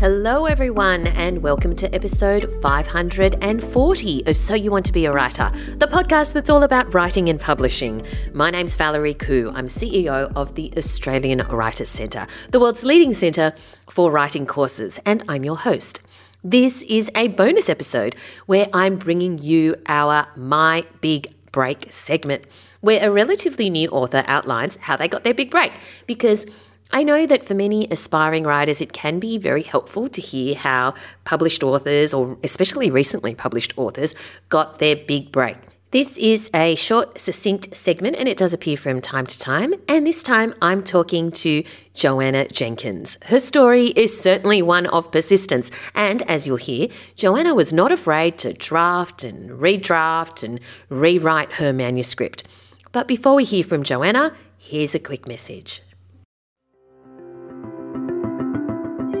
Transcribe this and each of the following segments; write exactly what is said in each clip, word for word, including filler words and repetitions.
Hello everyone and welcome to episode five hundred forty of So You Want to Be a Writer, the podcast that's all about writing and publishing. My name's Valerie Koo. I'm C E O of the Australian Writers' Centre, the world's leading centre for writing courses, and I'm your host. This is a bonus episode where I'm bringing you our My Big Break segment, where a relatively new author outlines how they got their big break, because I know that for many aspiring writers, it can be very helpful to hear how published authors, or especially recently published authors, got their big break. This is a short, succinct segment, and it does appear from time to time. And this time I'm talking to Joanna Jenkins. Her story is certainly one of persistence. And as you'll hear, Joanna was not afraid to draft and redraft and rewrite her manuscript. But before we hear from Joanna, here's a quick message.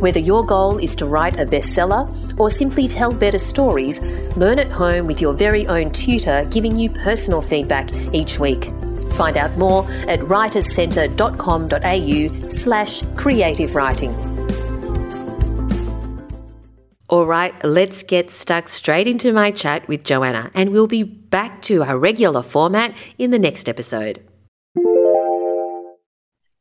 Whether your goal is to write a bestseller or simply tell better stories, learn at home with your very own tutor giving you personal feedback each week. Find out more at writers centre dot com dot a u slash creative writing. All right, let's get stuck straight into my chat with Joanna, and we'll be back to our regular format in the next episode.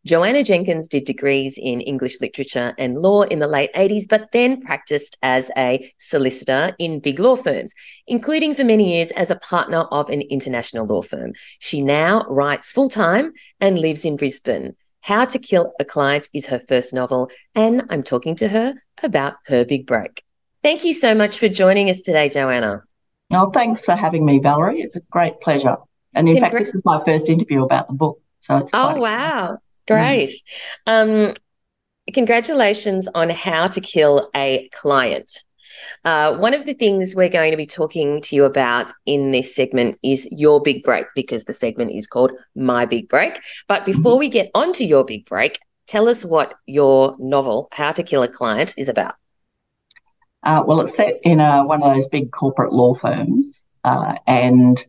Joanna Jenkins did degrees in English literature and law in the late eighties, but then practiced as a solicitor in big law firms, including for many years as a partner of an international law firm. She now writes full-time and lives in Brisbane. How to Kill a Client is her first novel, and I'm talking to her about her big break. Thank you so much for joining us today, Joanna. Oh, thanks for having me, Valerie. It's a great pleasure. And in Congrats. fact, this is my first interview about the book, so it's quite Oh, wow. Exciting. Great. Um, congratulations on How to Kill a Client. Uh, one of the things we're going to be talking to you about in this segment is your big break, because the segment is called My Big Break. But before we get on to your big break, tell us what your novel, How to Kill a Client, is about. Uh, well, it's set in a, one of those big corporate law firms, uh, and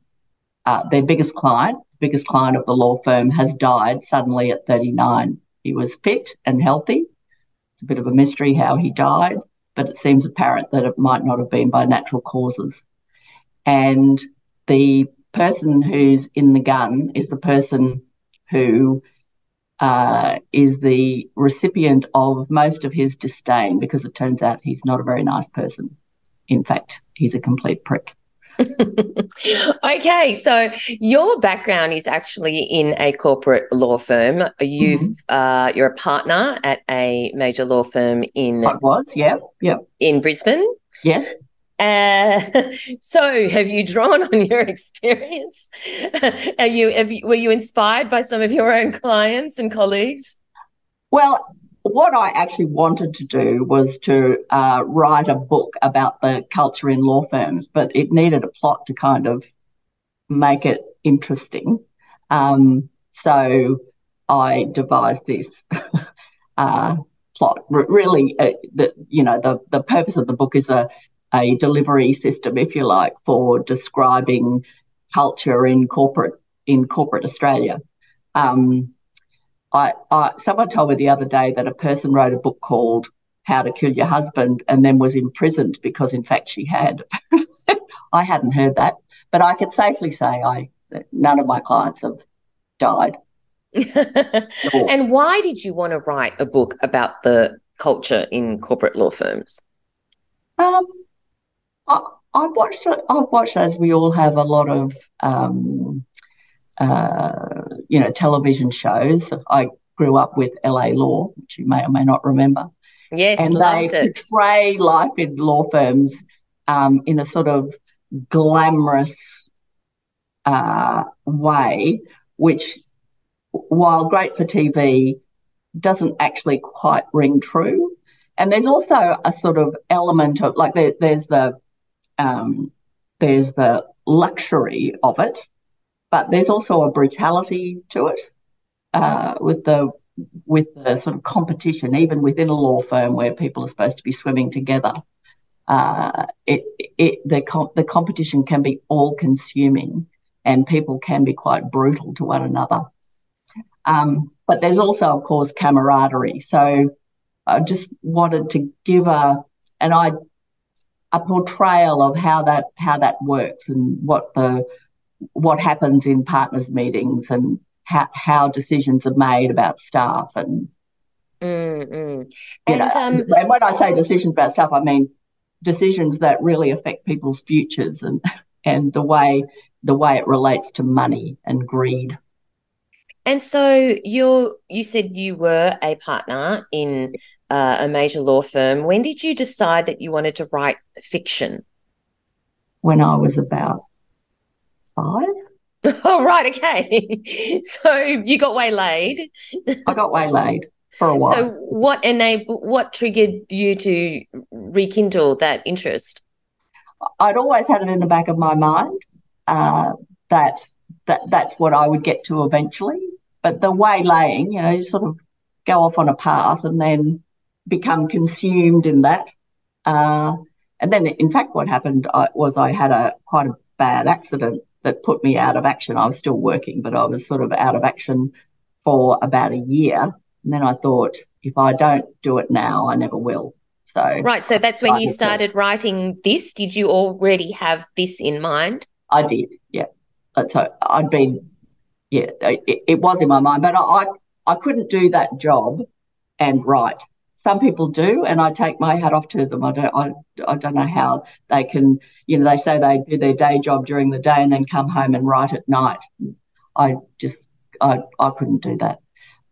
uh, their biggest client, biggest client of the law firm, has died suddenly at thirty-nine. He was fit and healthy. It's a bit of a mystery how he died, but it seems apparent that it might not have been by natural causes. And the person who's in the gun is the person who uh, is the recipient of most of his disdain, because it turns out he's not a very nice person. In fact, he's a complete prick. Okay, so your background is actually in a corporate law firm. You've mm-hmm. uh, you're a partner at a major law firm in. I was, yeah, yeah. In Brisbane, yes. Uh, so, have you drawn on your experience? Are you, have you were you inspired by some of your own clients and colleagues? Well, what I actually wanted to do was to uh, write a book about the culture in law firms, but it needed a plot to kind of make it interesting. Um, so I devised this uh, plot. R- really, uh, the, you know, the, the purpose of the book is a, a delivery system, if you like, for describing culture in corporate in corporate Australia. Um I, I, someone told me the other day that a person wrote a book called How to Kill Your Husband and then was imprisoned because, in fact, she had. I hadn't heard that, but I could safely say I that none of my clients have died. And why did you want to write a book about the culture in corporate law firms? Um, I, I watched. I watched, as we all have, a lot of. Um, uh, you know, television shows. I grew up with L A Law, which you may or may not remember. Yes, and they it. portray life in law firms um, in a sort of glamorous uh, way, which, while great for T V, doesn't actually quite ring true. And there's also a sort of element of, like, there, there's the um, There's the luxury of it, but there's also a brutality to it uh, with the with the sort of competition, even within a law firm where people are supposed to be swimming together. Uh, it it the comp- the competition can be all-consuming, and people can be quite brutal to one another. Um, but there's also, of course, camaraderie. So I just wanted to give a an I a portrayal of how that how that works and what the what happens in partners meetings and how how decisions are made about staff and mm-hmm. and, know, um, and when I say decisions about staff, I mean decisions that really affect people's futures and and the way the way it relates to money and greed. And so you you said you were a partner in uh, a major law firm. When did you decide that you wanted to write fiction? When I was about five. Oh, right, okay. So you got waylaid. I got waylaid for a while. So what enabled, what triggered you to rekindle that interest? I'd always had it in the back of my mind uh, that that that's what I would get to eventually. But the waylaying, you know, you sort of go off on a path and then become consumed in that. Uh, and then, in fact, what happened was I had a quite a bad accident that put me out of action. I was still working, but I was sort of out of action for about a year. And then I thought, if I don't do it now, I never will. So right, so that's when you started to... writing this. Did you already have this in mind? I did, yeah. So I'd been, yeah, it, it was in my mind, but I, I couldn't do that job and write. Some people do, and I take my hat off to them. I don't, I, I don't know how they can, you know, they say they do their day job during the day and then come home and write at night. I just, I, I couldn't do that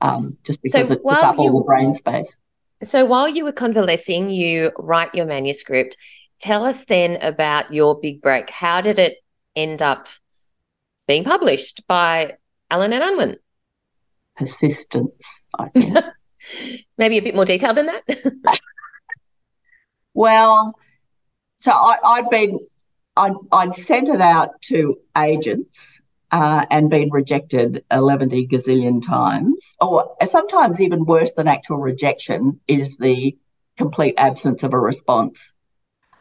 um, just because so it took up you, all the brain space. So while you were convalescing, you write your manuscript. Tell us then about your big break. How did it end up being published by Allen and Unwin? Persistence, I think. Maybe a bit more detail than that. Well, so I, I'd been, I'd, I'd sent it out to agents uh, and been rejected eleventy gazillion times, or sometimes even worse than actual rejection is the complete absence of a response.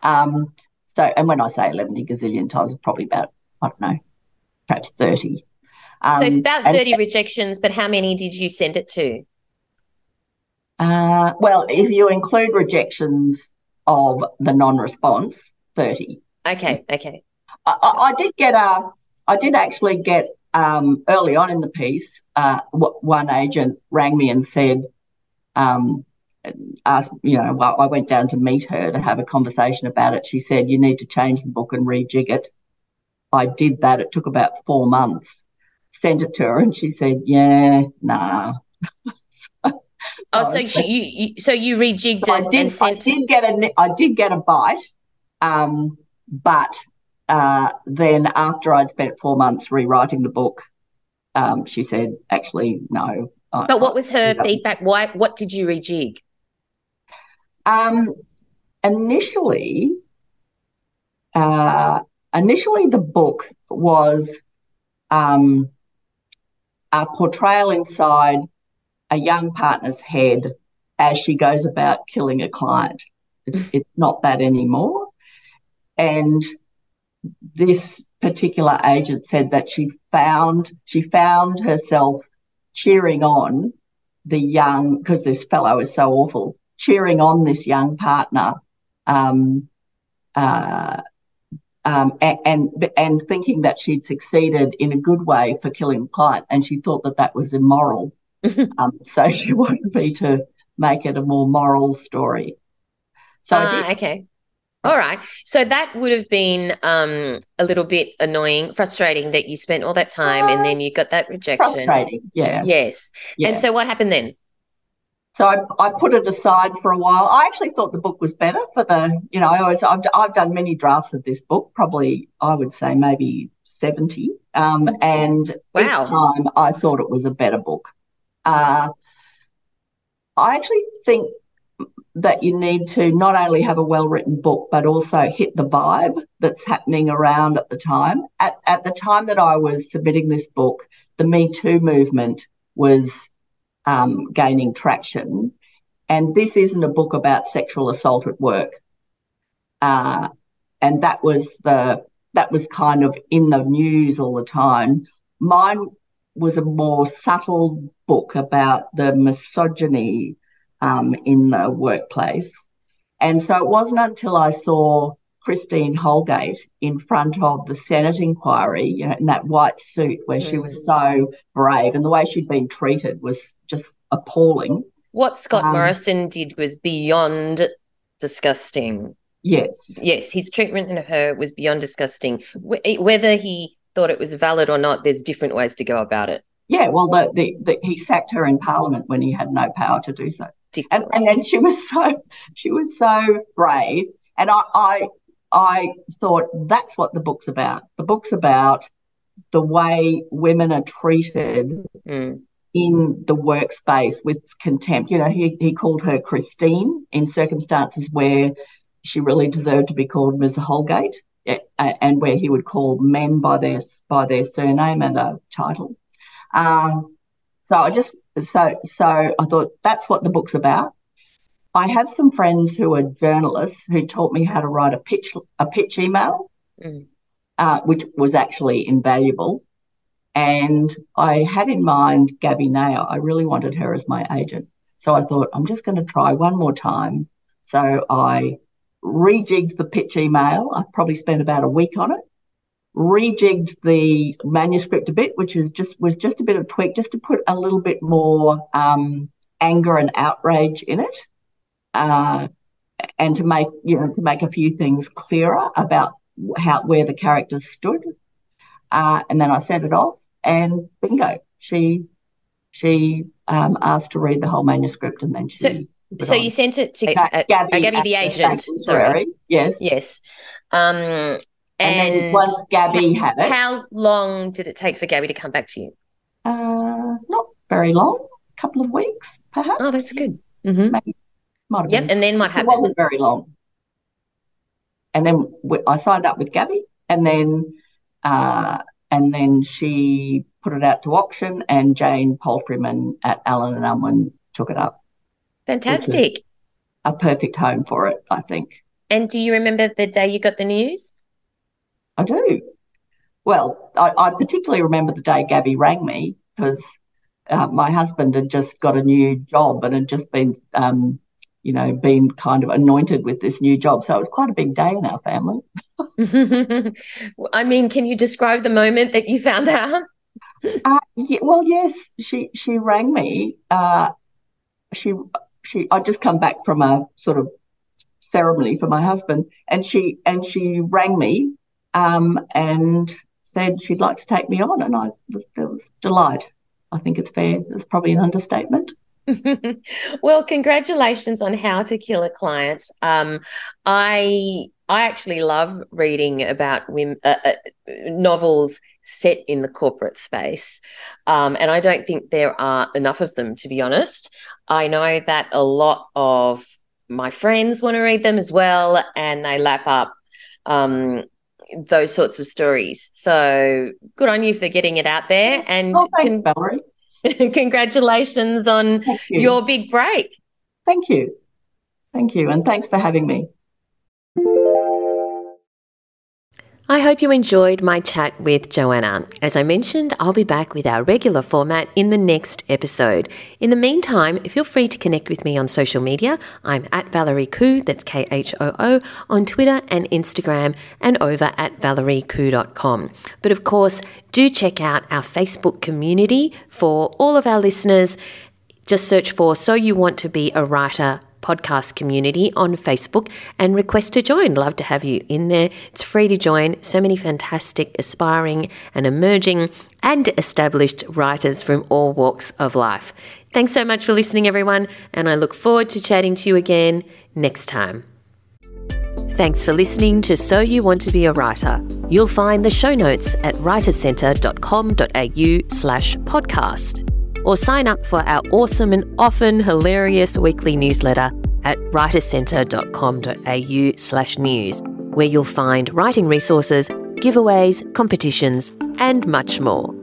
Um, so, and when I say eleventy gazillion times, it's probably about, I don't know, perhaps thirty. Um, so about thirty and, rejections, but how many did you send it to? Uh, well, if you include rejections of the non-response, thirty. Okay, okay. I, I, I did get a, I did actually get um, early on in the piece, uh, w- one agent rang me and said, um, asked, you know, well, I went down to meet her to have a conversation about it. She said, you need to change the book and rejig it. I did that. It took about four months. Sent it to her, and she said, "Yeah, nah." so, oh, so she, you, you, so you rejigged so it. I did. And sent... I did get a. I did get a bite, um, but uh, then after I'd spent four months rewriting the book, um, she said, "Actually, no." I, but what was her I, feedback? Why? What did you rejig? Um, initially, uh. Initially, the book was um, a portrayal inside a young partner's head as she goes about killing a client. It's, it's not that anymore. And this particular agent said that she found she found herself cheering on the young, because this fellow is so awful, cheering on this young partner. Um, uh, Um, and, and and thinking that she'd succeeded in a good way for killing a client, and she thought that that was immoral. um, so she wanted me to make it a more moral story. So uh, okay, all right. So that would have been um, a little bit annoying, frustrating that you spent all that time uh, and then you got that rejection. Frustrating, yeah. Yes. Yeah. And so what happened then? So I, I put it aside for a while. I actually thought the book was better for the, you know, I always, I've, I've done many drafts of this book, probably I would say maybe seventy. Um, and wow. Each time I thought it was a better book. Uh, I actually think that you need to not only have a well-written book but also hit the vibe that's happening around at the time. At, at the time that I was submitting this book, the Me Too movement was um, gaining traction, and this isn't a book about sexual assault at work. Uh, and that was the that was kind of in the news all the time. Mine was a more subtle book about the misogyny Um, in the workplace. And so it wasn't until I saw Christine Holgate in front of the Senate inquiry, you know, in that white suit where mm. she was so brave, and the way she'd been treated was just appalling. What Scott um, Morrison did was beyond disgusting. Yes. Yes, his treatment of her was beyond disgusting. Whether he thought it was valid or not, there's different ways to go about it. Yeah, well, the, the, the, he sacked her in Parliament when he had no power to do so. And, and then she was so she was so brave, and I, I I thought that's what the book's about. The book's about the way women are treated mm. in the workspace with contempt. You know, he he called her Christine in circumstances where she really deserved to be called Miz Holgate, and where he would call men by their by their surname and a title. Um, so I just so so I thought that's what the book's about. I have some friends who are journalists who taught me how to write a pitch a pitch email, mm. uh, which was actually invaluable. And I had in mind Gabby Nair. I really wanted her as my agent, so I thought I'm just going to try one more time. So I rejigged the pitch email. I probably spent about a week on it. Rejigged the manuscript a bit, which is just was just a bit of a tweak, just to put a little bit more um, anger and outrage in it, uh, and to make you know to make a few things clearer about how where the characters stood, uh, and then I sent it off, and bingo, she she um, asked to read the whole manuscript, and then she. So- So on. You sent it to no, uh, Gabby, uh, Gabby the agent. Sorry. Yes. Yes. Um, and, and then once Gabby ha- had it. How long did it take for Gabby to come back to you? Uh, not very long, a couple of weeks perhaps. Oh, that's good. Mm-hmm. Maybe. Might have yep, been. And then what happened? It wasn't very long. And then we, I signed up with Gabby, and then uh, and then she put it out to auction, and Jane Palfreyman at Allen and Unwin took it up. Fantastic. A perfect home for it, I think. And do you remember the day you got the news? I do. Well, I, I particularly remember the day Gabby rang me, because uh, my husband had just got a new job and had just been, um, you know, been kind of anointed with this new job. So it was quite a big day in our family. I mean, can you describe the moment that you found out? uh, yeah, well, yes, she she rang me. Uh, she she I'd just come back from a sort of ceremony for my husband, and she and she rang me. Um, and said she'd like to take me on, and I was, there was delight. I think it's fair. It's probably an understatement. Well, congratulations on How to Kill a Client. Um, I I actually love reading about women, uh, uh, novels set in the corporate space, um, and I don't think there are enough of them, to be honest. I know that a lot of my friends want to read them as well, and they lap up um those sorts of stories. So good on you for getting it out there, and oh, thanks, con- Valerie. Congratulations on you. Your big break. Thank you. Thank you, and thanks for having me. I hope you enjoyed my chat with Joanna. As I mentioned, I'll be back with our regular format in the next episode. In the meantime, feel free to connect with me on social media. I'm at Valerie Koo, that's K H O O, on Twitter and Instagram, and over at Valerie Koo dot com. But of course, do check out our Facebook community for all of our listeners. Just search for So You Want to Be a Writer podcast community on Facebook and request to join. Love to have you in there. It's free to join. So many fantastic, aspiring and emerging and established writers from all walks of life. Thanks so much for listening, everyone, and I look forward to chatting to you again next time. Thanks for listening to So You Want to Be a Writer. You'll find the show notes at writers centre dot com dot a u slash podcast. Or sign up for our awesome and often hilarious weekly newsletter at writerscentre.com.au slash news, where you'll find writing resources, giveaways, competitions, and much more.